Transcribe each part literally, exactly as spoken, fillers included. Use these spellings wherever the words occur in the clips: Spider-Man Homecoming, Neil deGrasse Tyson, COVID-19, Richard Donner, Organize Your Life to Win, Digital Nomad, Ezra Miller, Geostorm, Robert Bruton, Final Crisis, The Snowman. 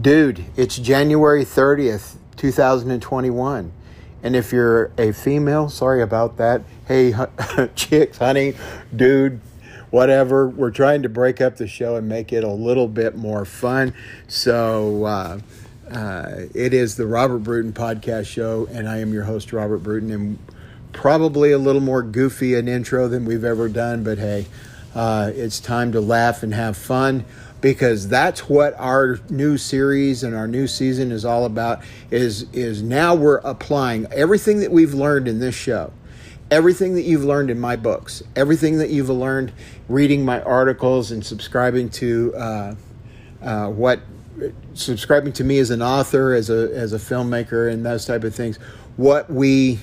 Dude, it's January thirtieth, two thousand twenty-one. And if you're a female, sorry about that. Hey, chicks, honey, dude, whatever. We're trying to break up the show and make it a little bit more fun. So uh, uh, it is the Robert Bruton Podcast Show, and I am your host, Robert Bruton, and probably a little more goofy an intro than we've ever done. But hey, uh, it's time to laugh and have fun, because that's what our new series and our new season is all about. Is is now we're applying everything that we've learned in this show, everything that you've learned in my books, everything that you've learned reading my articles and subscribing to uh, uh, what subscribing to me as an author, as a as a filmmaker, and those type of things. What we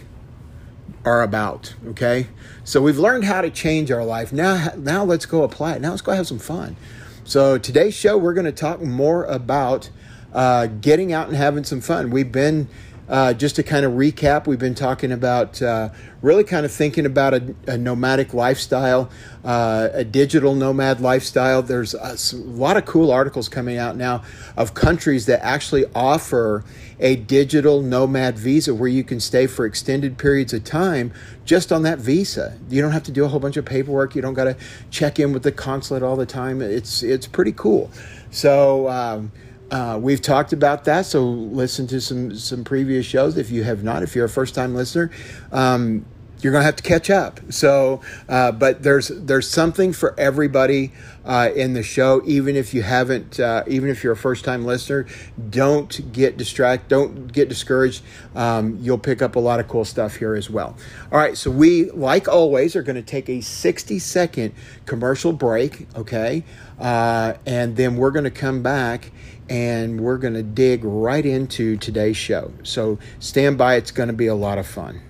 are about, okay? So we've learned how to change our life. Now, now let's go apply it. Now let's go have some fun. So today's show, we're going to talk more about uh, getting out and having some fun. We've been, uh, just to kind of recap, we've been talking about uh, really kind of thinking about a, a nomadic lifestyle, uh, a digital nomad lifestyle. There's a lot of cool articles coming out now of countries that actually offer a digital nomad visa where you can stay for extended periods of time just on that visa. You don't have to do a whole bunch of paperwork. You don't got to check in with the consulate all the time. It's it's pretty cool. So um, uh, we've talked about that. So listen to some, some previous shows if you have not. If you're a first-time listener, um, you're going to have to catch up. So, uh, but there's there's something for everybody uh, in the show. Even if you haven't, uh, even if you're a first-time listener, don't get distracted. Don't get discouraged. Um, you'll pick up a lot of cool stuff here as well. All right. So we, like always, are going to take a sixty-second commercial break. Okay, uh, and then we're going to come back and we're going to dig right into today's show. So stand by. It's going to be a lot of fun.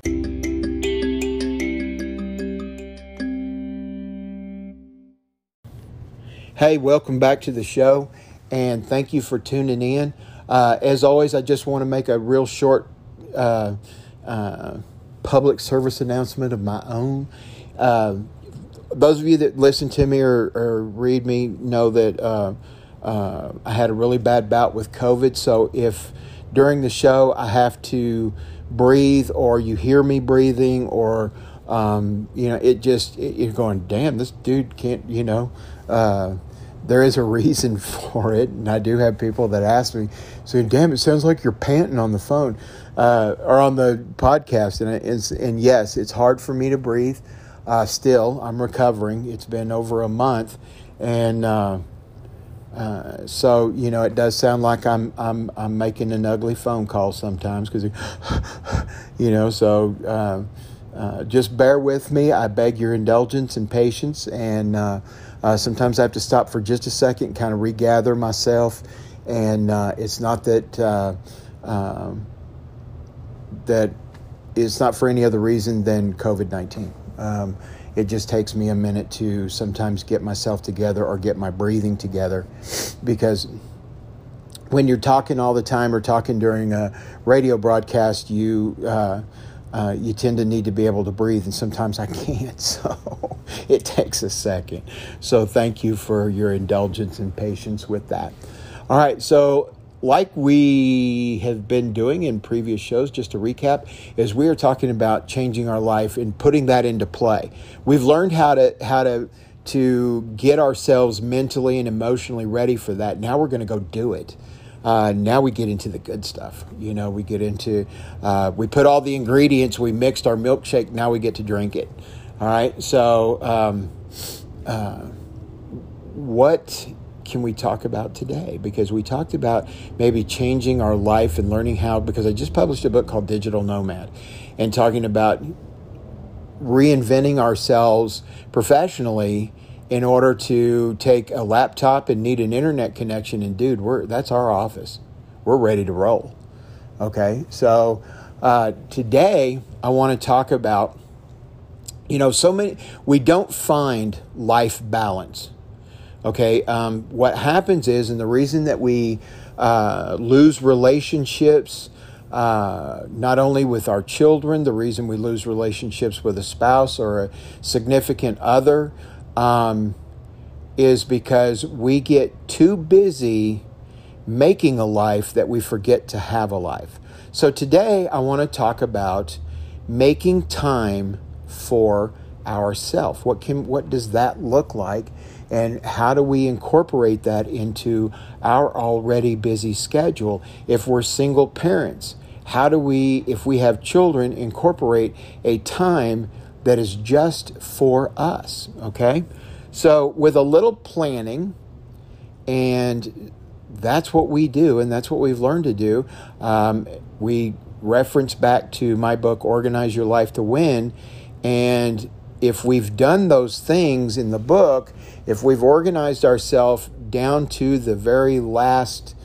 Hey, welcome back to the show, and thank you for tuning in. Uh, as always, I just want to make a real short uh, uh, public service announcement of my own. Uh, those of you that listen to me or, or read me know that uh, uh, I had a really bad bout with COVID, so if during the show I have to breathe or you hear me breathing or, um, you know, it just, it, you're going, damn, this dude can't, you know, uh, there is a reason for it. And I do have people that ask me, so damn, it sounds like you're panting on the phone, uh, or on the podcast. And it's, and yes, it's hard for me to breathe. Uh, still, I'm recovering. It's been over a month. And, uh, uh, so, you know, it does sound like I'm, I'm, I'm making an ugly phone call sometimes, cause, you know, so, um, uh, uh, just bear with me. I beg your indulgence and patience. And, uh, Uh, sometimes I have to stop for just a second and kind of regather myself. And uh, it's not that uh, um, that it's not for any other reason than COVID nineteen. Um, it just takes me a minute to sometimes get myself together or get my breathing together, because when you're talking all the time or talking during a radio broadcast, you uh, Uh, you tend to need to be able to breathe, and sometimes I can't, so it takes a second. So thank you for your indulgence and patience with that. All right, so like we have been doing in previous shows, just to recap, is we are talking about changing our life and putting that into play. We've learned how to how to to get ourselves mentally and emotionally ready for that. Now we're going to go do it. Uh, now we get into the good stuff. You know, we get into, uh, we put all the ingredients, we mixed our milkshake, now we get to drink it. All right. So, um, uh, what can we talk about today? Because we talked about maybe changing our life and learning how, because I just published a book called Digital Nomad, and talking about reinventing ourselves professionally in order to take a laptop and need an internet connection. And dude, we're that's our office. We're ready to roll. Okay, so uh, today I want to talk about, you know, so many, we don't find life balance. Okay, um, what happens is, and the reason that we uh, lose relationships, Uh, not only with our children, the reason we lose relationships with a spouse or a significant other, Um, is because we get too busy making a life that we forget to have a life. So today I want to talk about making time for ourselves. What can, what does that look like? And how do we incorporate that into our already busy schedule? If we're single parents, how do we, if we have children, incorporate a time that is just for us, okay? So with a little planning, and that's what we do, and that's what we've learned to do. Um, we reference back to my book, Organize Your Life to Win, and if we've done those things in the book, if we've organized ourselves down to the very last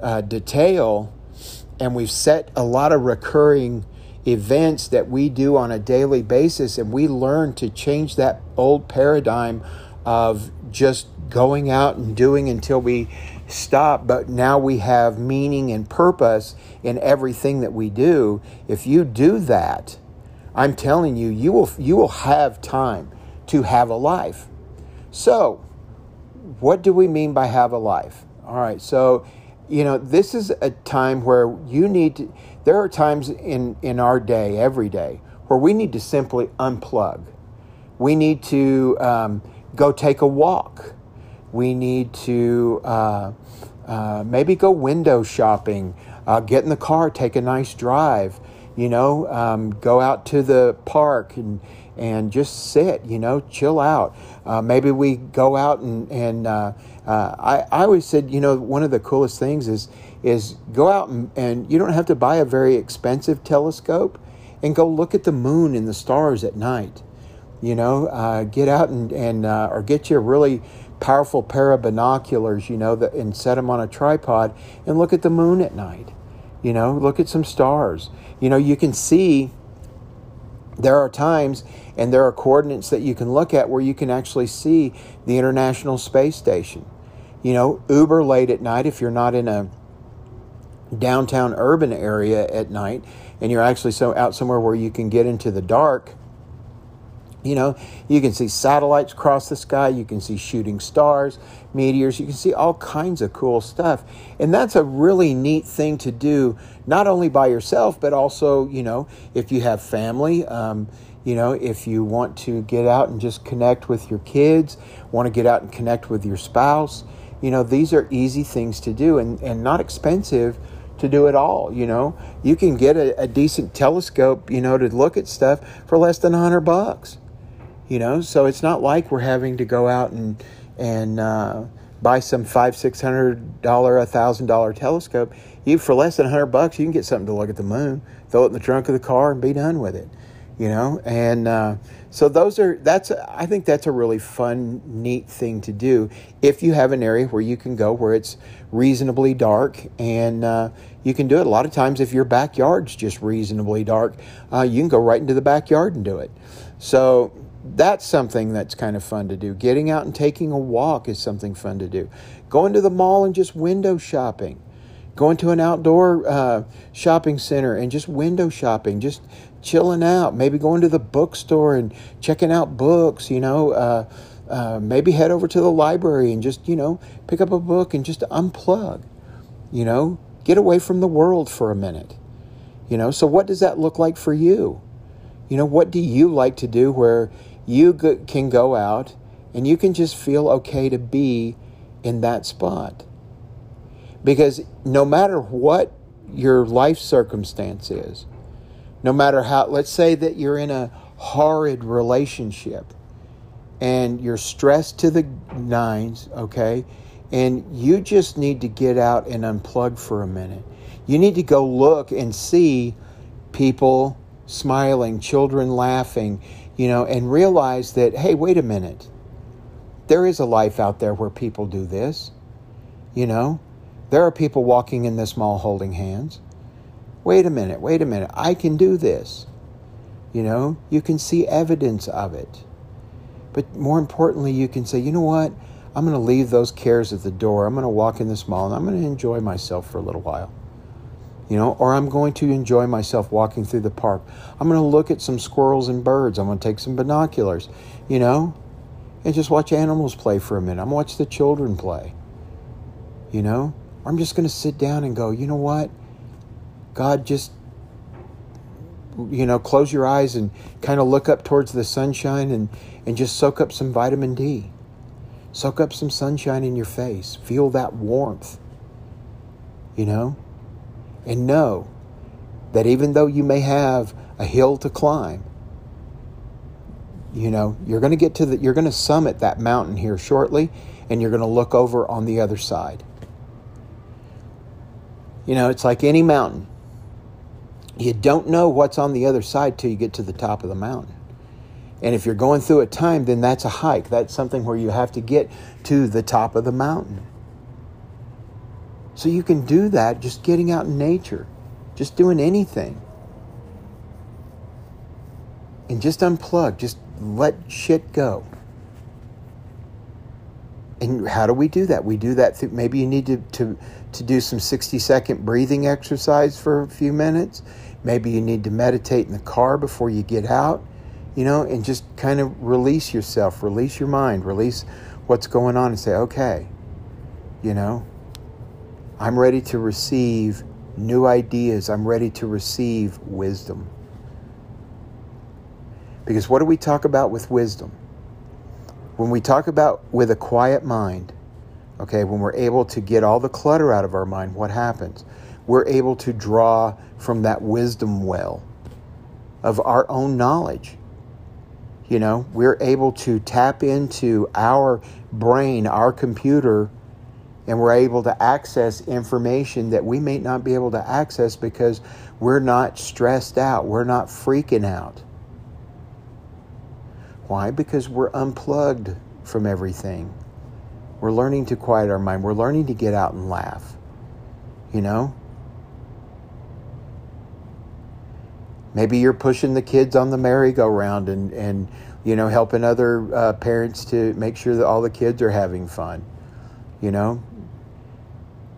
uh, detail, and we've set a lot of recurring events that we do on a daily basis, and we learn to change that old paradigm of just going out and doing until we stop, but now we have meaning and purpose in everything that we do. If you do that, I'm telling you, you will you will have time to have a life. So, what do we mean by have a life? All right, so, you know, this is a time where you need to, there are times in, in our day, every day, where we need to simply unplug. We need to um, go take a walk. We need to uh, uh, maybe go window shopping, uh, get in the car, take a nice drive. You know, um, go out to the park and and just sit, you know, chill out. Uh, maybe we go out and, and uh, uh, I, I always said, you know, one of the coolest things is is go out and, and you don't have to buy a very expensive telescope and go look at the moon and the stars at night. You know, uh, get out and, and uh, or get you a really powerful pair of binoculars, you know, that, and set them on a tripod and look at the moon at night. You know, look at some stars. You know, you can see there are times and there are coordinates that you can look at where you can actually see the International Space Station. You know, Uber late at night if you're not in a downtown urban area at night and you're actually so out somewhere where you can get into the dark. You know, you can see satellites cross the sky. You can see shooting stars, meteors. You can see all kinds of cool stuff. And that's a really neat thing to do, not only by yourself, but also, you know, if you have family, um, you know, if you want to get out and just connect with your kids, want to get out and connect with your spouse. You know, these are easy things to do and, and not expensive to do it all. You know, you can get a, a decent telescope, you know, to look at stuff for less than a hundred bucks. You know, so it's not like we're having to go out and and uh, buy some five, six hundred dollar, a thousand dollar telescope. You for less than a hundred bucks, you can get something to look at the moon, throw it in the trunk of the car, and be done with it. You know, and uh, so those are that's I think that's a really fun, neat thing to do if you have an area where you can go where it's reasonably dark, and uh, you can do it. A lot of times, if your backyard's just reasonably dark, uh, you can go right into the backyard and do it. So. That's something that's kind of fun to do. Getting out and taking a walk is something fun to do. Going to the mall and just window shopping. Going to an outdoor uh, shopping center and just window shopping. Just chilling out. Maybe going to the bookstore and checking out books, you know. Uh, uh, maybe head over to the library and just, you know, pick up a book and just unplug. You know, get away from the world for a minute. You know, so what does that look like for you? You know, what do you like to do where you go, can go out and you can just feel okay to be in that spot? Because no matter what your life circumstance is, no matter how, let's say that you're in a horrid relationship and you're stressed to the nines, okay, and you just need to get out and unplug for a minute. You need to go look and see people smiling, children laughing, you know, and realize that, hey, wait a minute. There is a life out there where people do this. You know, there are people walking in this mall holding hands. Wait a minute, wait a minute. I can do this. You know, you can see evidence of it. But more importantly, you can say, you know what? I'm going to leave those cares at the door. I'm going to walk in this mall and I'm going to enjoy myself for a little while. You know, or I'm going to enjoy myself walking through the park. I'm going to look at some squirrels and birds. I'm going to take some binoculars, you know, and just watch animals play for a minute. I'm going to watch the children play, you know. Or I'm just going to sit down and go, you know what? God, just, you know, close your eyes and kind of look up towards the sunshine and, and just soak up some vitamin D. Soak up some sunshine in your face. Feel that warmth, you know? And know that even though you may have a hill to climb, you know, you're going to get to the, you're going to summit that mountain here shortly, and you're going to look over on the other side. You know, it's like any mountain. You don't know what's on the other side till you get to the top of the mountain. And if you're going through a time, then that's a hike. That's something where you have to get to the top of the mountain. So you can do that just getting out in nature, just doing anything. And just unplug, just let shit go. And how do we do that? We do that through, maybe you need to, to, to do some sixty second breathing exercise for a few minutes. Maybe you need to meditate in the car before you get out, you know, and just kind of release yourself, release your mind, release what's going on and say, okay, you know, I'm ready to receive new ideas. I'm ready to receive wisdom. Because what do we talk about with wisdom? When we talk about with a quiet mind, okay, when we're able to get all the clutter out of our mind, what happens? We're able to draw from that wisdom well of our own knowledge. You know, we're able to tap into our brain, our computer, and we're able to access information that we may not be able to access because we're not stressed out. We're not freaking out. Why? Because we're unplugged from everything. We're learning to quiet our mind. We're learning to get out and laugh, you know? Maybe you're pushing the kids on the merry-go-round and, and you know, helping other uh, parents to make sure that all the kids are having fun, you know?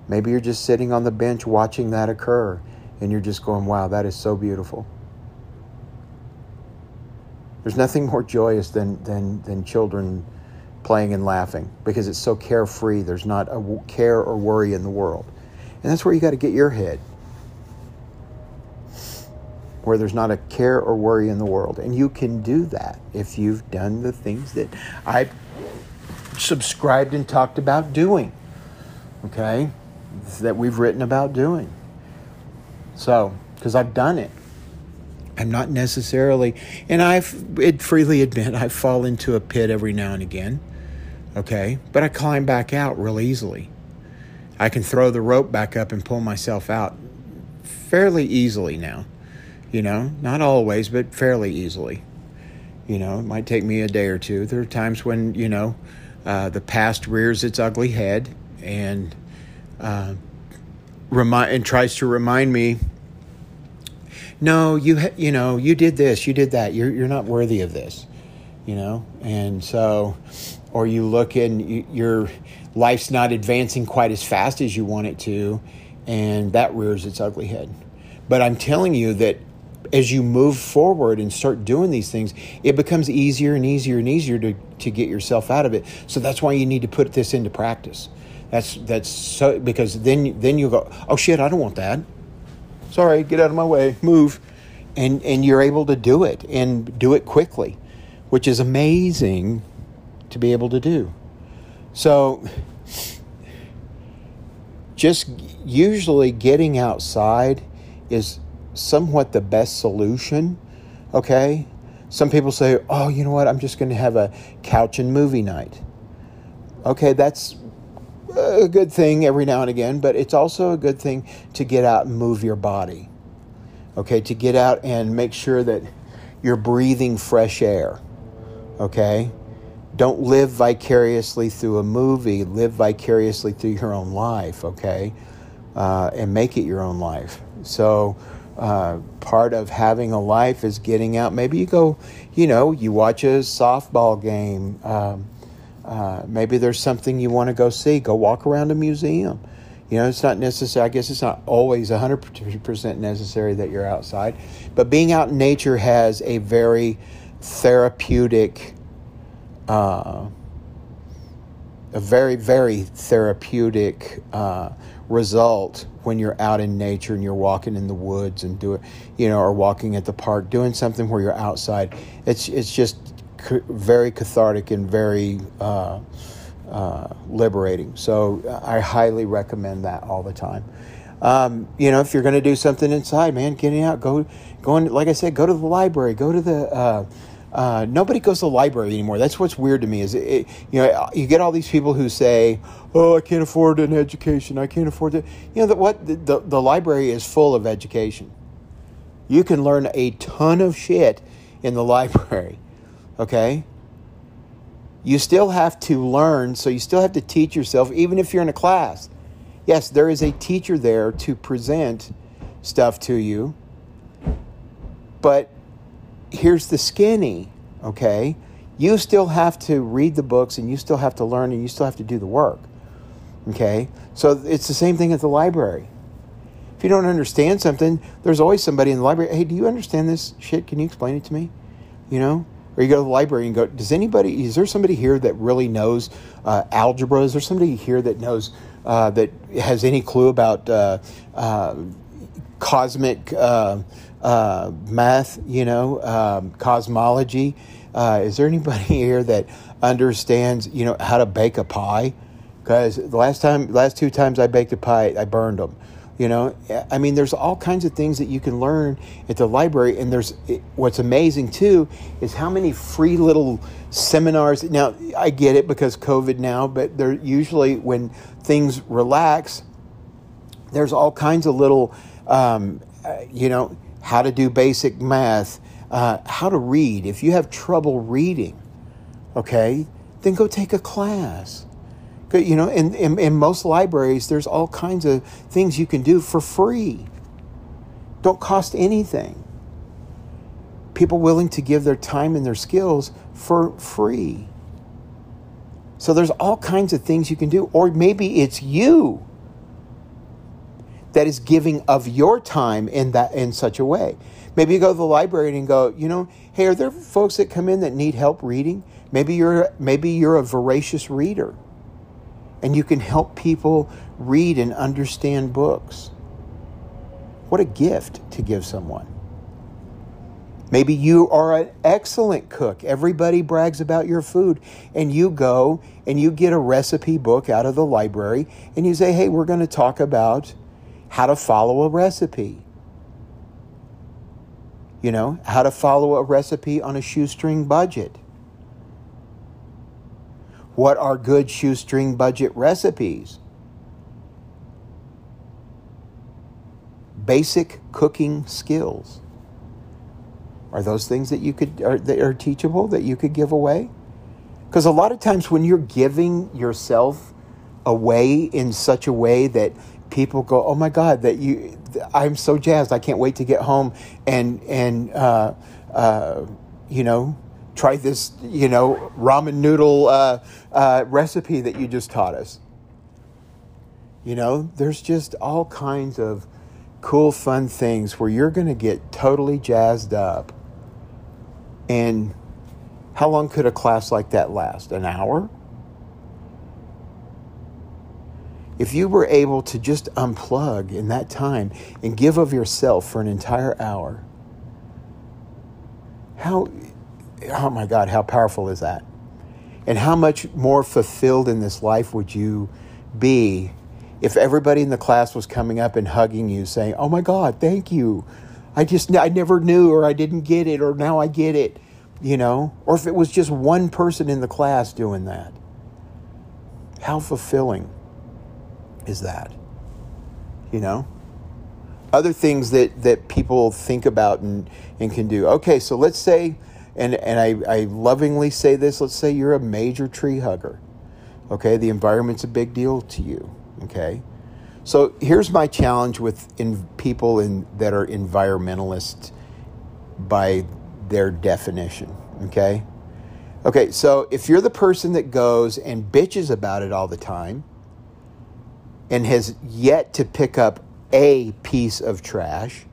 Maybe you're just sitting on the bench watching that occur, and you're just going, wow, that is so beautiful. There's nothing more joyous than, than, than children playing and laughing because it's so carefree. There's not a care or worry in the world. And that's where you got to get your head, where there's not a care or worry in the world. And you can do that if you've done the things that I've subscribed and talked about doing, okay, that we've written about doing. So, because I've done it. I'm not necessarily, and I freely admit I fall into a pit every now and again, okay? But I climb back out real easily. I can throw the rope back up and pull myself out fairly easily now, you know? Not always, but fairly easily. You know, it might take me a day or two. There are times when, you know, uh, the past rears its ugly head and, uh, remind, and tries to remind me, no, you ha- you know, you did this, you did that. You're you're not worthy of this, you know. And so, or you look and you, your life's not advancing quite as fast as you want it to, and that rears its ugly head. But I'm telling you that as you move forward and start doing these things, it becomes easier and easier and easier to, to get yourself out of it. So that's why you need to put this into practice. That's that's so because then then you go, oh shit, I don't want that. Sorry, get out of my way, move. And and you're able to do it and do it quickly, which is amazing to be able to do. So just usually getting outside is somewhat the best solution, okay? Some people say, oh, you know what, I'm just going to have a couch and movie night. Okay, that's a good thing every now and again, but it's also a good thing to get out and move your body, okay, to get out and make sure that you're breathing fresh air, okay? Don't live vicariously through a movie. Live vicariously through your own life, okay, uh, and make it your own life. So uh, part of having a life is getting out. Maybe you go, you know, you watch a softball game, um, Uh, maybe there's something you want to go see. Go walk around a museum. You know, it's not necessary. I guess it's not always one hundred percent necessary that you're outside. But being out in nature has a very therapeutic uh, a very, very therapeutic uh, result when you're out in nature and you're walking in the woods and do it, you know, or walking at the park, doing something where you're outside. It's it's just c- very cathartic and very uh, uh, liberating. So I highly recommend that all the time. Um, you know, if you're going to do something inside, man, getting out, go, going, like I said, go to the library, go to the. Uh, Uh, nobody goes to the library anymore. That's what's weird to me is, it, it, you know, you get all these people who say, oh, I can't afford an education. I can't afford it. You know, the, what the, the, the library is full of education. You can learn a ton of shit in the library, okay? You still have to learn, so you still have to teach yourself, even if you're in a class. Yes, there is a teacher there to present stuff to you, but here's the skinny, okay? You still have to read the books, and you still have to learn, and you still have to do the work, okay? So it's the same thing at the library. If you don't understand something, there's always somebody in the library, hey, do you understand this shit? Can you explain it to me? You know? Or you go to the library and go, does anybody, is there somebody here that really knows uh, algebra? Is there somebody here that knows, uh, that has any clue about uh, uh, cosmic uh Uh, math, you know, um, cosmology. Uh, is there anybody here that understands, you know, how to bake a pie? Because the last time, last two times I baked a pie, I burned them. You know, I mean, there's all kinds of things that you can learn at the library. And there's it, what's amazing too is how many free little seminars. Now I get it because COVID now, but they're usually when things relax, there's all kinds of little, um, you know, how to do basic math, uh, how to read. If you have trouble reading, okay, then go take a class. Go, you know, in, in, in most libraries, there's all kinds of things you can do for free. Don't cost anything. People willing to give their time and their skills for free. So there's all kinds of things you can do. Or maybe it's you that is giving of your time in that in such a way. Maybe you go to the library and go, you know, hey, are there folks that come in that need help reading? Maybe you're maybe you're a voracious reader, and you can help people read and understand books. What a gift to give someone. Maybe you are an excellent cook. Everybody brags about your food. And you go and you get a recipe book out of the library and you say, hey, we're going to talk about how to follow a recipe. You know, how to follow a recipe on a shoestring budget. What are good shoestring budget recipes? Basic cooking skills. Are those things that you could, are, that are teachable, that you could give away? Because a lot of times when you're giving yourself away in such a way that people go, oh my God, that you, I'm so jazzed. I can't wait to get home and, and, uh, uh, you know, try this, you know, ramen noodle, uh, uh, recipe that you just taught us. You know, there's just all kinds of cool, fun things where you're going to get totally jazzed up. And how long could a class like that last? An hour? If you were able to just unplug in that time and give of yourself for an entire hour, how, oh my God, how powerful is that? And how much more fulfilled in this life would you be if everybody in the class was coming up and hugging you saying, oh my God, thank you. I just, I never knew, or I didn't get it, or now I get it, you know? Or if it was just one person in the class doing that, how fulfilling is that, you know? Other things that, that people think about and, and can do. Okay, so let's say, and, and I, I lovingly say this, let's say you're a major tree hugger, okay? The environment's a big deal to you, okay? So here's my challenge with in people in that are environmentalists by their definition, okay? Okay, so if you're the person that goes and bitches about it all the time, and has yet to pick up a piece of trash,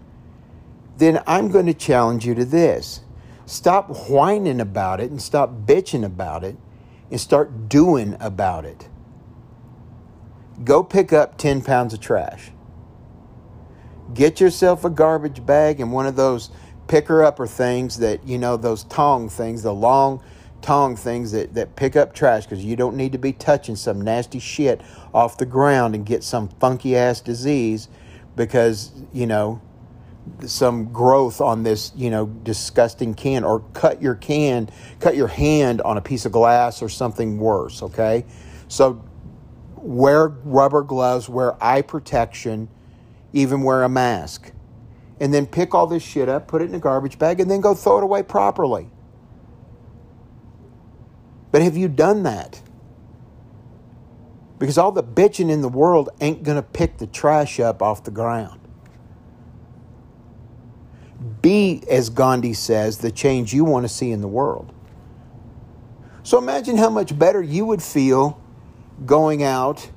then I'm going to challenge you to this. Stop whining about it and stop bitching about it and start doing about it. Go pick up ten pounds of trash. Get yourself a garbage bag and one of those picker-upper things that, you know, those tong things, the long tong things that, that pick up trash, because you don't need to be touching some nasty shit off the ground and get some funky-ass disease because, you know, some growth on this, you know, disgusting can, or cut your can, cut your hand on a piece of glass or something worse, okay? So wear rubber gloves, wear eye protection, even wear a mask. And then pick all this shit up, put it in a garbage bag, and then go throw it away properly. But have you done that? Because all the bitching in the world ain't going to pick the trash up off the ground. Be, as Gandhi says, the change you want to see in the world. So imagine how much better you would feel going out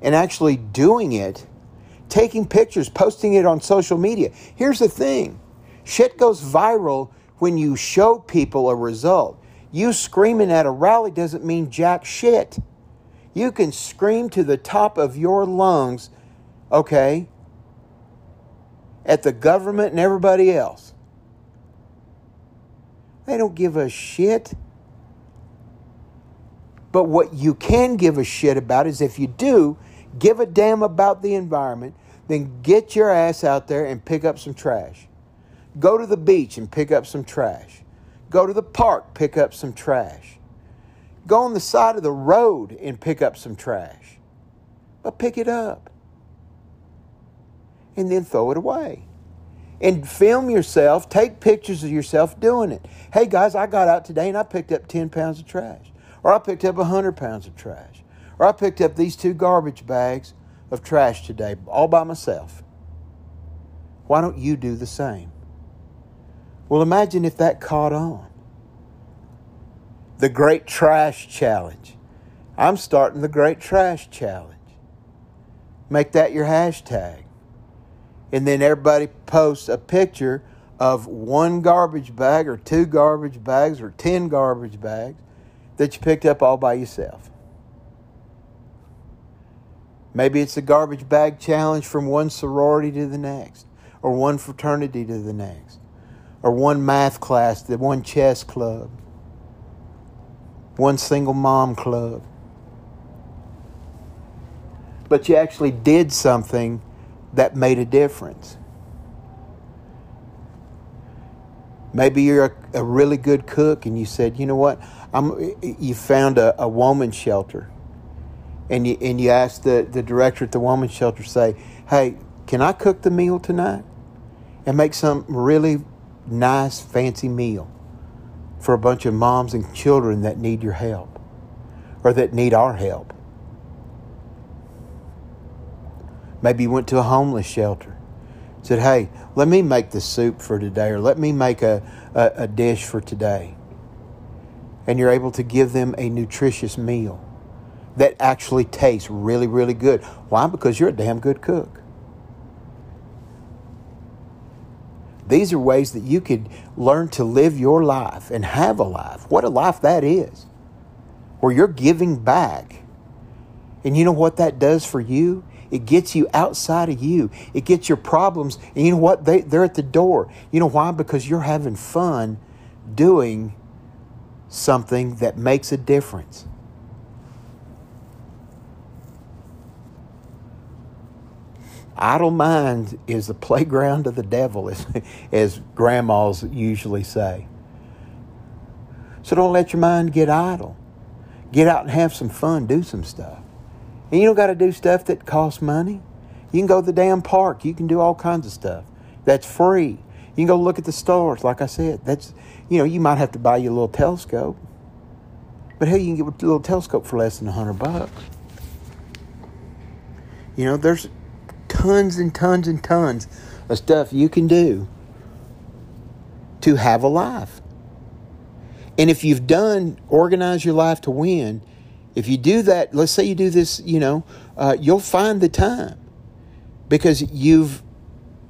and actually doing it, taking pictures, posting it on social media. Here's the thing. Shit goes viral when you show people a result. You screaming at a rally doesn't mean jack shit. You can scream to the top of your lungs, okay, at the government and everybody else. They don't give a shit. But what you can give a shit about is, if you do give a damn about the environment, then get your ass out there and pick up some trash. Go to the beach and pick up some trash. Go to the park, pick up some trash. Go on the side of the road and pick up some trash. But pick it up. And then throw it away. And film yourself. Take pictures of yourself doing it. Hey, guys, I got out today and I picked up ten pounds of trash. Or I picked up one hundred pounds of trash. Or I picked up these two garbage bags of trash today all by myself. Why don't you do the same? Well, imagine if that caught on. The Great Trash Challenge. I'm starting the Great Trash Challenge. Make that your hashtag. And then everybody posts a picture of one garbage bag or two garbage bags or ten garbage bags that you picked up all by yourself. Maybe it's a garbage bag challenge from one sorority to the next, or one fraternity to the next, or one math class, the one chess club, one single mom club. But you actually did something that made a difference. Maybe you're a, a really good cook and you said, you know what, I'm, you found a, a woman's shelter and you, and you asked the, the director at the woman's shelter, say, hey, can I cook the meal tonight and make some really nice, fancy meal for a bunch of moms and children that need your help or that need our help? Maybe you went to a homeless shelter. Said, hey, let me make the soup for today, or let me make a, a, a dish for today. And you're able to give them a nutritious meal that actually tastes really, really good. Why? Because you're a damn good cook. These are ways that you could learn to live your life and have a life. What a life that is, where you're giving back. And you know what that does for you? It gets you outside of you. It gets your problems. And you know what? They, they're at the door. You know why? Because you're having fun doing something that makes a difference. Idle mind is the playground of the devil, as, as grandmas usually say. So don't let your mind get idle. Get out and have some fun. Do some stuff. And you don't got to do stuff that costs money. You can go to the damn park. You can do all kinds of stuff. That's free. You can go look at the stars, like I said. That's, you know, you might have to buy you a little telescope. But hell, you can get a little telescope for less than a hundred bucks. You know, there's tons and tons and tons of stuff you can do to have a life. And if you've done Organize Your Life to Win, if you do that, let's say you do this, you know, uh, you'll find the time because you've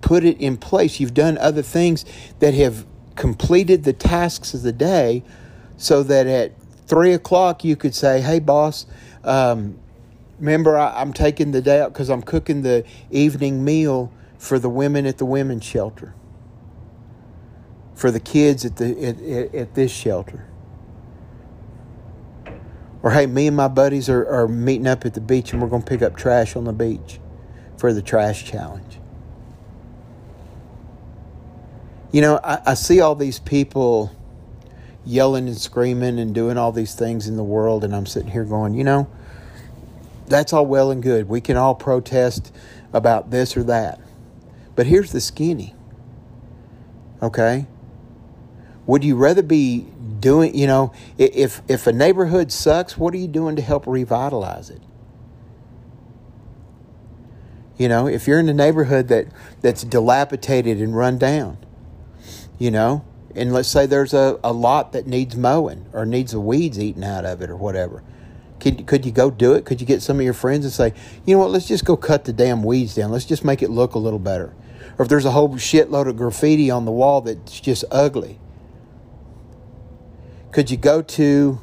put it in place. You've done other things that have completed the tasks of the day so that at three o'clock you could say, hey, boss, um, Remember, I, I'm taking the day out because I'm cooking the evening meal for the women at the women's shelter, for the kids at the at, at this shelter. Or, hey, me and my buddies are, are meeting up at the beach and we're going to pick up trash on the beach for the trash challenge. You know, I, I see all these people yelling and screaming and doing all these things in the world, and I'm sitting here going, you know, that's all well and good. We can all protest about this or that. But here's the skinny. Okay? Would you rather be doing, you know, if if a neighborhood sucks, what are you doing to help revitalize it? You know, if you're in a neighborhood that, that's dilapidated and run down, you know, and let's say there's a, a lot that needs mowing or needs the weeds eaten out of it or whatever. Could, could you go do it? Could you get some of your friends and say, you know what, let's just go cut the damn weeds down. Let's just make it look a little better. Or if there's a whole shitload of graffiti on the wall that's just ugly. Could you go to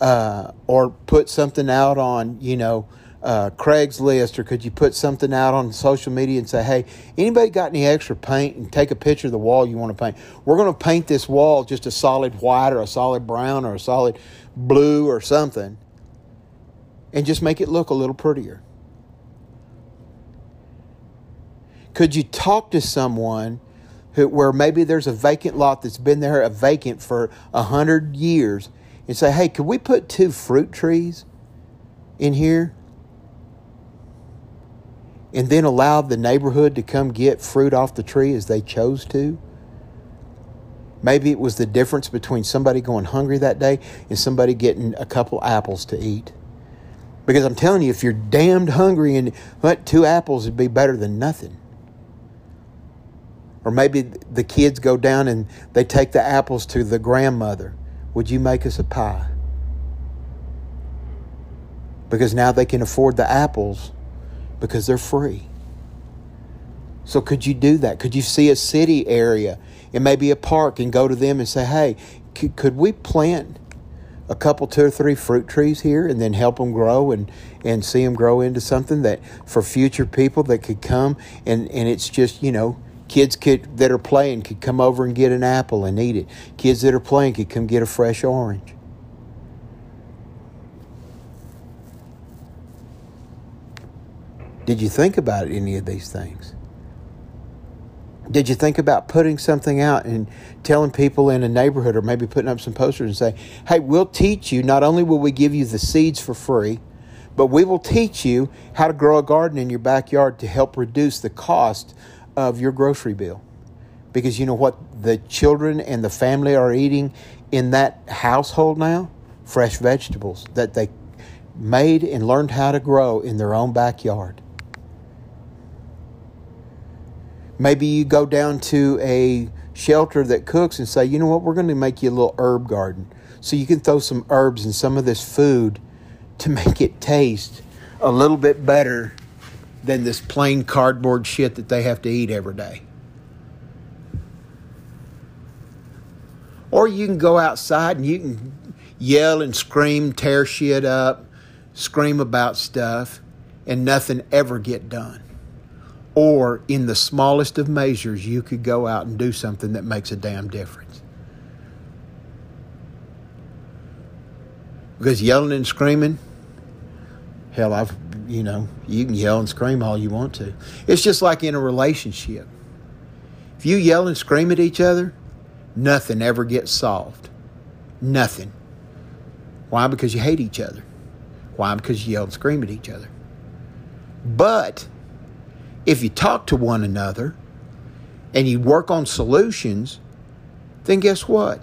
uh, or put something out on, you know, uh, Craigslist, or could you put something out on social media and say, hey, anybody got any extra paint, and take a picture of the wall you want to paint? We're going to paint this wall just a solid white or a solid brown or a solid blue or something, and just make it look a little prettier. Could you talk to someone who, where maybe there's a vacant lot that's been there a vacant for a hundred years, and say, hey, could we put two fruit trees in here? And then allow the neighborhood to come get fruit off the tree as they chose to? Maybe it was the difference between somebody going hungry that day and somebody getting a couple apples to eat. Because I'm telling you, if you're damned hungry, and what, two apples would be better than nothing. Or maybe the kids go down and they take the apples to the grandmother. Would you make us a pie? Because now they can afford the apples because they're free. So could you do that? Could you see a city area and maybe a park and go to them and say, hey, c- could we plant a couple, two or three fruit trees here, and then help them grow and, and see them grow into something that for future people that could come, and, and it's just, you know, kids could, that are playing could come over and get an apple and eat it. Kids that are playing could come get a fresh orange. Did you think about any of these things? Did you think about putting something out and telling people in a neighborhood, or maybe putting up some posters and say, hey, we'll teach you, not only will we give you the seeds for free, but we will teach you how to grow a garden in your backyard to help reduce the cost of your grocery bill. Because you know what the children and the family are eating in that household now? Fresh vegetables that they made and learned how to grow in their own backyard. Maybe you go down to a shelter that cooks and say, you know what, we're going to make you a little herb garden. So you can throw some herbs in some of this food to make it taste a little bit better than this plain cardboard shit that they have to eat every day. Or you can go outside and you can yell and scream, tear shit up, scream about stuff, and nothing ever get done. Or in the smallest of measures, you could go out and do something that makes a damn difference. Because yelling and screaming, hell, I've, you know, you can yell and scream all you want to. It's just like in a relationship. If you yell and scream at each other, nothing ever gets solved. Nothing. Why? Because you hate each other. Why? Because you yell and scream at each other. But if you talk to one another and you work on solutions, then guess what?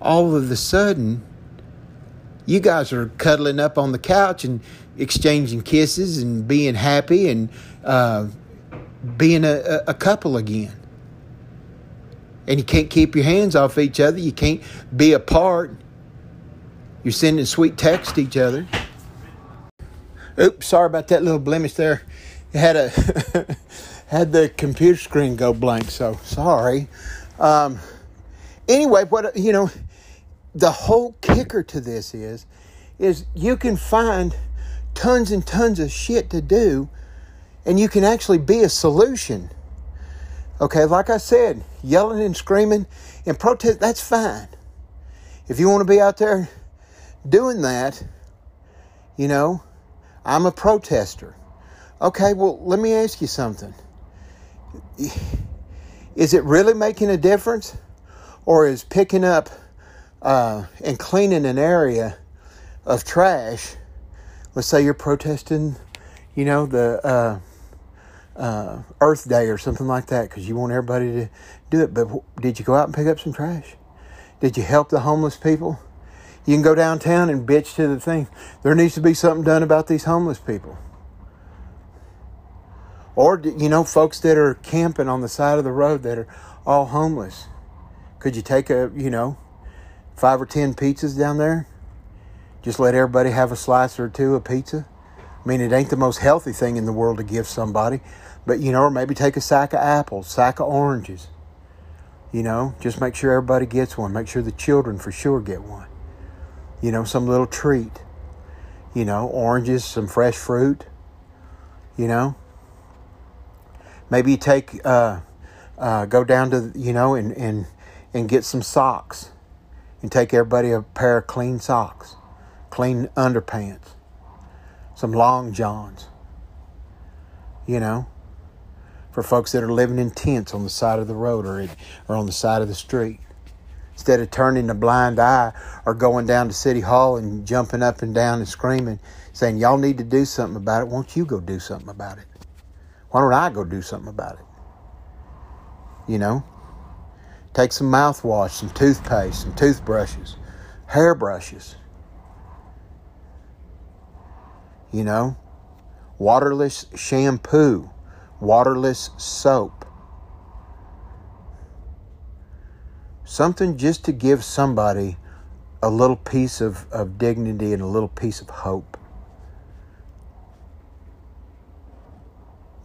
All of a sudden, you guys are cuddling up on the couch and exchanging kisses and being happy and uh, being a, a couple again. And you can't keep your hands off each other. You can't be apart. You're sending sweet texts to each other. Oops, sorry about that little blemish there. It had a had the computer screen go blank, so sorry. Um, anyway, what you know, the whole kicker to this is, is you can find tons and tons of shit to do, and you can actually be a solution. Okay, like I said, yelling and screaming and protest, that's fine. If you want to be out there doing that, you know, I'm a protester. Okay, well, let me ask you something. Is it really making a difference? Or is picking up uh, and cleaning an area of trash, let's say you're protesting, you know, the uh, uh, Earth Day or something like that, because you want everybody to do it. But did you go out and pick up some trash? Did you help the homeless people? You can go downtown and bitch to the thing. There needs to be something done about these homeless people. Or, you know, folks that are camping on the side of the road that are all homeless. Could you take, a, you know, five or ten pizzas down there? Just let everybody have a slice or two of pizza? I mean, it ain't the most healthy thing in the world to give somebody. But, you know, or maybe take a sack of apples, sack of oranges. You know, just make sure everybody gets one. Make sure the children for sure get one. You know, some little treat. You know, oranges, some fresh fruit. You know? Maybe you take, uh, uh, go down to, you know, and, and, and get some socks and take everybody a pair of clean socks, clean underpants, some long johns, you know, for folks that are living in tents on the side of the road or, in, or on the side of the street. Instead of turning a blind eye or going down to City Hall and jumping up and down and screaming, saying, y'all need to do something about it. Won't you go do something about it? Why don't I go do something about it? You know? Take some mouthwash, some toothpaste, some toothbrushes, hairbrushes. You know? Waterless shampoo, waterless soap. Something just to give somebody a little piece of, of dignity and a little piece of hope.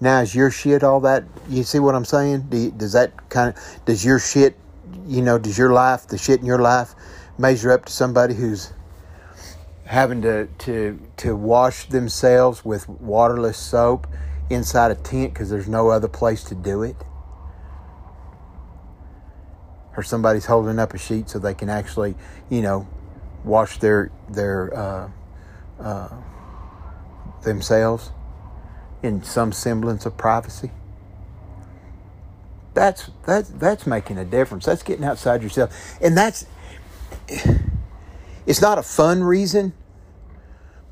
Now, is your shit all that? You see what I'm saying? Do you, does that kind of, does your shit, you know, does your life, the shit in your life, measure up to somebody who's having to to, to wash themselves with waterless soap inside a tent because there's no other place to do it? Or somebody's holding up a sheet so they can actually, you know, wash their, their, uh, uh, themselves in some semblance of privacy. That's, that's, that's making a difference. That's getting outside yourself. And that's, it's not a fun reason,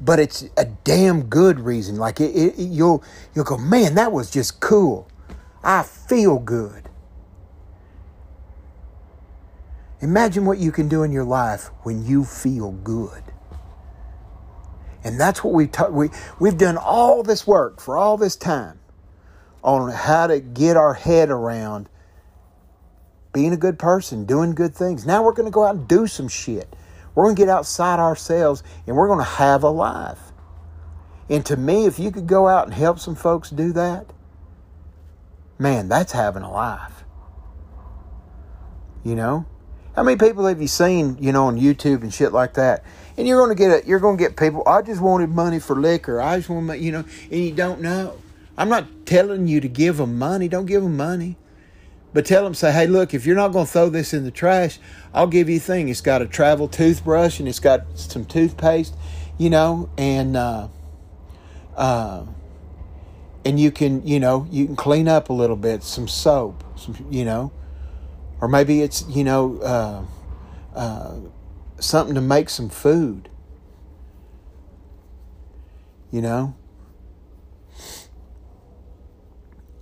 but it's a damn good reason. Like it, it, you'll, you'll go, man, that was just cool. I feel good. Imagine what you can do in your life when you feel good. And that's what we've ta- we, we've done all this work for all this time on how to get our head around being a good person, doing good things. Now we're going to go out and do some shit. We're going to get outside ourselves and we're going to have a life. And to me, if you could go out and help some folks do that, man, that's having a life. You know? How many people have you seen, you know, on YouTube and shit like that? And you're going to get a, you're going to get people, I just wanted money for liquor. I just want to, you know, and you don't know. I'm not telling you to give them money. Don't give them money. But tell them, say, hey, look, if you're not going to throw this in the trash, I'll give you a thing. It's got a travel toothbrush and it's got some toothpaste, you know, and, uh, uh, and you can, you know, you can clean up a little bit, some soap, some, you know, or maybe it's, you know, uh, uh, something to make some food. You know?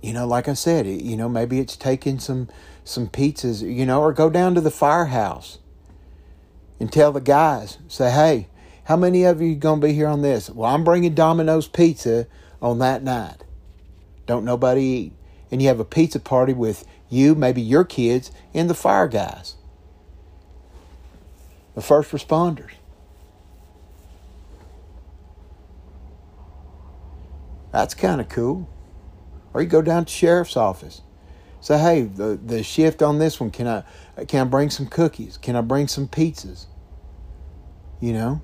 You know, like I said, you know, maybe it's taking some, some pizzas, you know, or go down to the firehouse and tell the guys, say, hey, how many of you going to be here on this? Well, I'm bringing Domino's pizza on that night. Don't nobody eat. And you have a pizza party with you, maybe your kids, and the fire guys. The first responders. That's kind of cool. Or you go down to sheriff's office. Say, hey, the, the shift on this one, can I can I bring some cookies? Can I bring some pizzas? You know?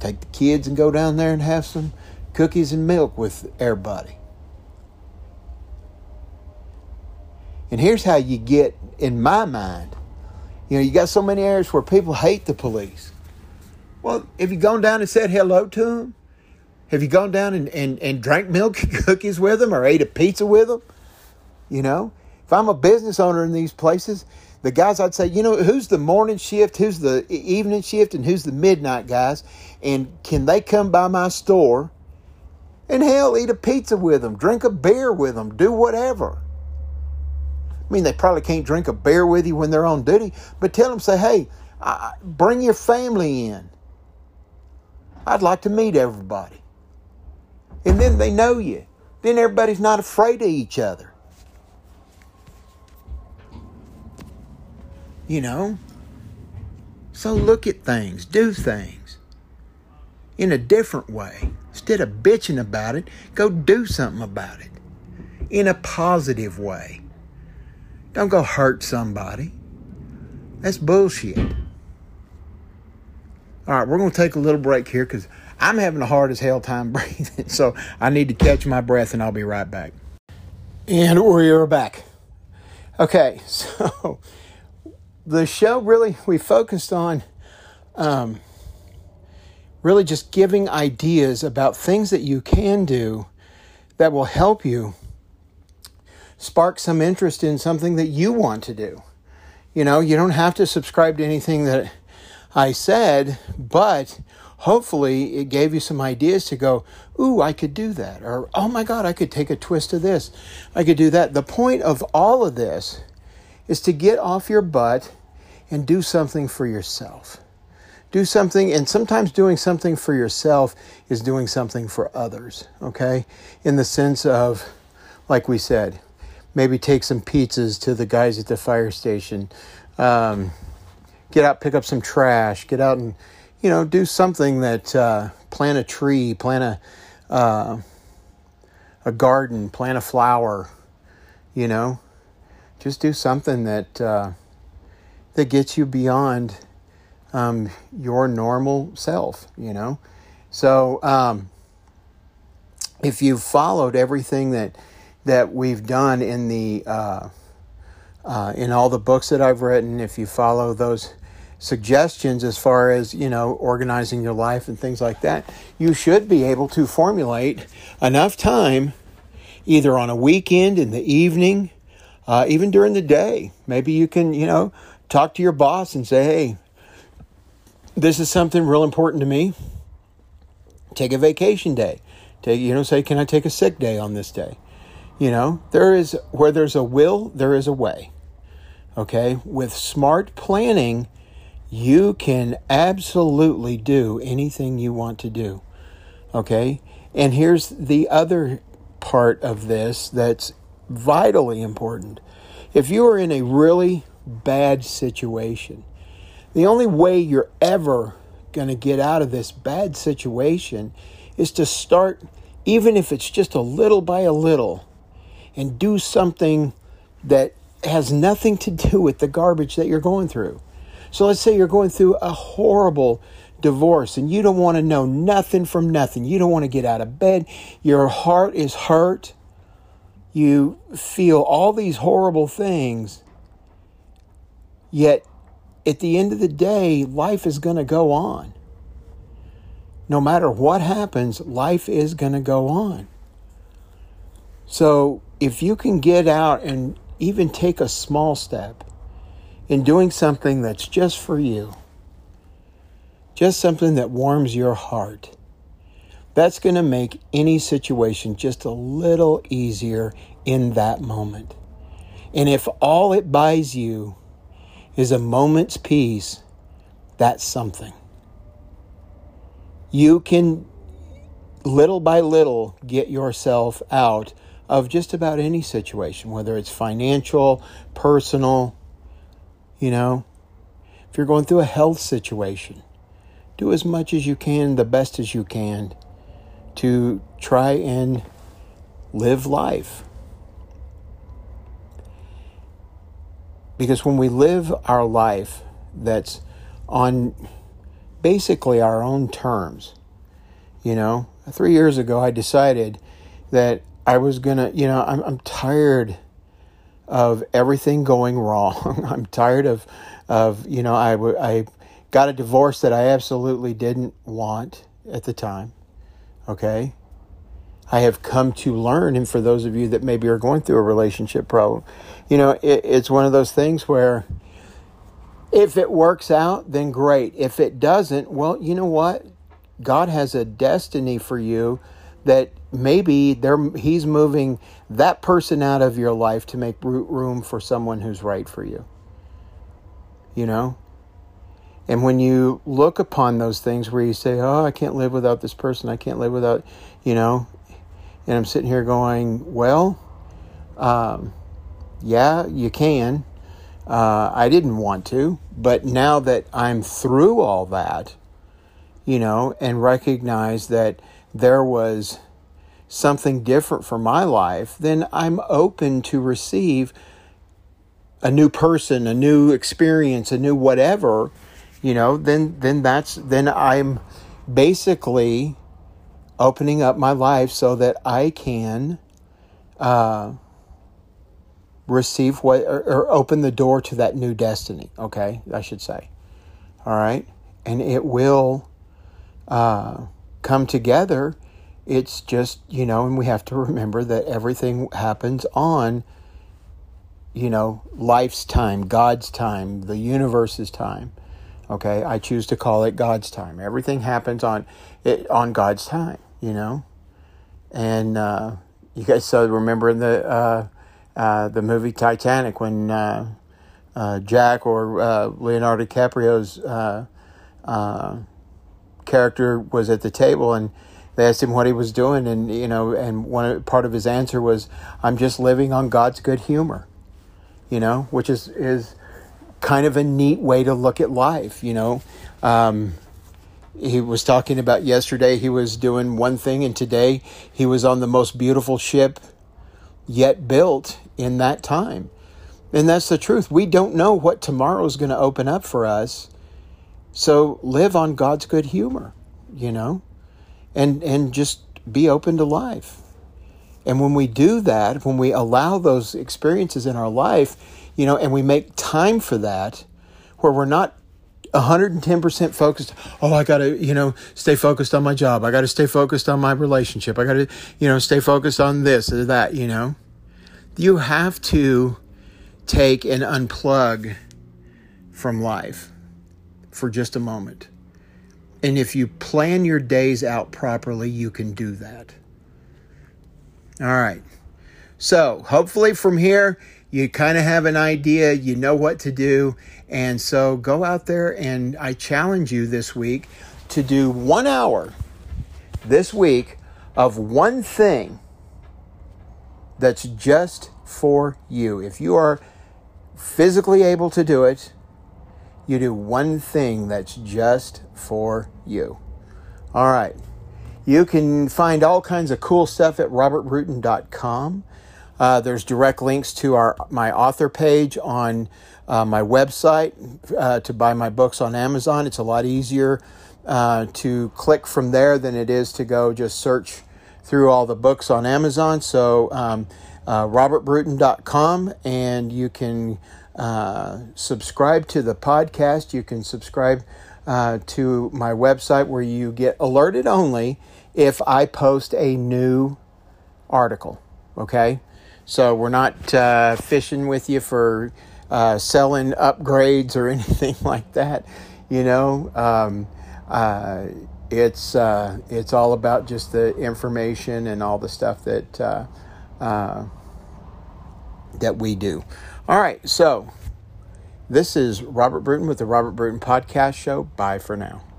Take the kids and go down there and have some cookies and milk with everybody. And here's how you get, in my mind, you know, you got so many areas where people hate the police. Well, have you gone down and said hello to them? Have you gone down and, and, and drank milk and cookies with them or ate a pizza with them? You know, if I'm a business owner in these places, the guys, I'd say, you know, who's the morning shift, who's the evening shift, and who's the midnight guys? And can they come by my store and, hell, eat a pizza with them, drink a beer with them, do whatever? I mean, they probably can't drink a beer with you when they're on duty, but tell them, say, hey, I, bring your family in. I'd like to meet everybody. And then they know you. Then everybody's not afraid of each other. You know, so look at things, do things in a different way. Instead of bitching about it, go do something about it in a positive way. Don't go hurt somebody. That's bullshit. All right, we're going to take a little break here because I'm having a hard as hell time breathing. So I need to catch my breath and I'll be right back. And we're back. Okay, so... the show really, we focused on um, really just giving ideas about things that you can do that will help you spark some interest in something that you want to do. You know, you don't have to subscribe to anything that I said, but hopefully it gave you some ideas to go, ooh, I could do that. Or, oh my God, I could take a twist of this. I could do that. The point of all of this is to get off your butt and do something for yourself. Do something, and sometimes doing something for yourself is doing something for others, okay? In the sense of, like we said, maybe take some pizzas to the guys at the fire station. Um, get out, pick up some trash. Get out and, you know, do something that, uh, plant a tree, plant a, uh, a garden, plant a flower, you know? Just do something that uh, that gets you beyond um, your normal self, you know. So um, if you've followed everything that that we've done in the uh, uh, in all the books that I've written, if you follow those suggestions as far as, you know, organizing your life and things like that, you should be able to formulate enough time, either on a weekend in the evening. Uh, even during the day, maybe you can, you know, talk to your boss and say, hey, this is something real important to me. Take a vacation day. Take, you know, say, can I take a sick day on this day? You know, there is, where there's a will, there is a way. Okay. With smart planning, you can absolutely do anything you want to do. Okay. And here's the other part of this that's vitally important. If you are in a really bad situation, the only way you're ever going to get out of this bad situation is to start, even if it's just a little by a little, and do something that has nothing to do with the garbage that you're going through. So let's say you're going through a horrible divorce and you don't want to know nothing from nothing. You don't want to get out of bed. Your heart is hurt. You feel all these horrible things, yet at the end of the day, life is going to go on. No matter what happens, life is going to go on. So if you can get out and even take a small step in doing something that's just for you, just something that warms your heart, that's going to make any situation just a little easier in that moment. And if all it buys you is a moment's peace, that's something. You can little by little get yourself out of just about any situation, whether it's financial, personal, you know. If you're going through a health situation, do as much as you can, the best as you can, to try and live life. Because when we live our life that's on basically our own terms. You know, three years ago, I decided that I was going to, you know, I'm, I'm tired of everything going wrong. I'm tired of, of you know, I, w- I got a divorce that I absolutely didn't want at the time. Okay. I have come to learn, and for those of you that maybe are going through a relationship problem, you know, it, it's one of those things where if it works out, then great. If it doesn't, well, you know what? God has a destiny for you that maybe there he's moving that person out of your life to make room for someone who's right for you. You know? And when you look upon those things where you say, oh, I can't live without this person. I can't live without, you know, and I'm sitting here going, well, um, yeah, you can. Uh, I didn't want to. But now that I'm through all that, you know, and recognize that there was something different for my life, then I'm open to receive a new person, a new experience, a new whatever. You know, then then that's then I'm basically opening up my life so that I can uh, receive what or, or open the door to that new destiny. Okay, I should say. All right, and it will uh, come together. It's just, you know, and we have to remember that everything happens on, you know, life's time, God's time, the universe's time. Okay, I choose to call it God's time. Everything happens on it on God's time, you know. And uh, you guys so remember in the uh, uh, the movie Titanic when uh, uh, Jack or uh, Leonardo DiCaprio's uh, uh, character was at the table and they asked him what he was doing, and you know, and one part of his answer was, "I'm just living on God's good humor," you know, which is is. kind of a neat way to look at life, you know. Um, he was talking about yesterday he was doing one thing, and today he was on the most beautiful ship yet built in that time. And that's the truth. We don't know what tomorrow is going to open up for us. So live on God's good humor, you know, and and just be open to life. And when we do that, when we allow those experiences in our life, you know, and we make time for that, where we're not one hundred ten percent focused, oh, I got to, you know, stay focused on my job. I got to stay focused on my relationship. I got to, you know, stay focused on this or that, you know. You have to take and unplug from life for just a moment. And if you plan your days out properly, you can do that. All right. So hopefully from here, you kind of have an idea, you know what to do. And so go out there, and I challenge you this week to do one hour this week of one thing that's just for you. If you are physically able to do it, you do one thing that's just for you. All right. You can find all kinds of cool stuff at robert bruton dot com. Uh, there's direct links to our my author page on uh, my website uh, to buy my books on Amazon. It's a lot easier uh, to click from there than it is to go just search through all the books on Amazon. So um, uh, robert bruton dot com, and you can uh, subscribe to the podcast. You can subscribe Uh, to my website, where you get alerted only if I post a new article, okay? So we're not uh, fishing with you for uh, selling upgrades or anything like that, you know? Um, uh, it's uh, it's all about just the information and all the stuff that, uh, uh, that we do. All right, so... this is Robert Bruton with the Robert Bruton Podcast Show. Bye for now.